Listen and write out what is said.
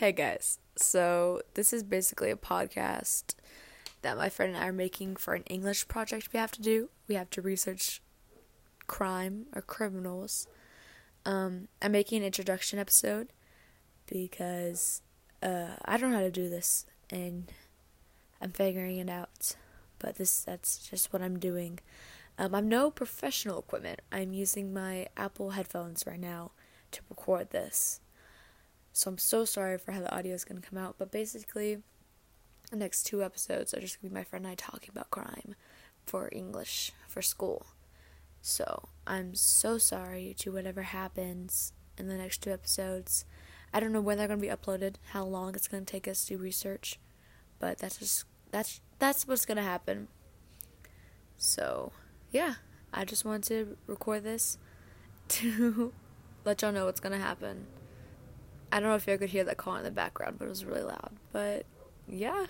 Hey guys, so this is basically a podcast that my friend and I are making for an English project we have to do. We have to research crime or criminals. I'm making an introduction episode because I don't know how to do this and I'm figuring it out. But that's just what I'm doing. I'm no professional equipment. I'm using my Apple headphones right now to record this. So I'm so sorry for how the audio is going to come out. But basically, the next two episodes are just going to be my friend and I talking about crime for English, for school. So I'm so sorry to whatever happens in the next two episodes. I don't know when they're going to be uploaded, how long it's going to take us to do research. But that's what's going to happen. So, yeah. I just wanted to record this to let y'all know what's going to happen. I don't know if you could hear that car in the background, but it was really loud. But, yeah.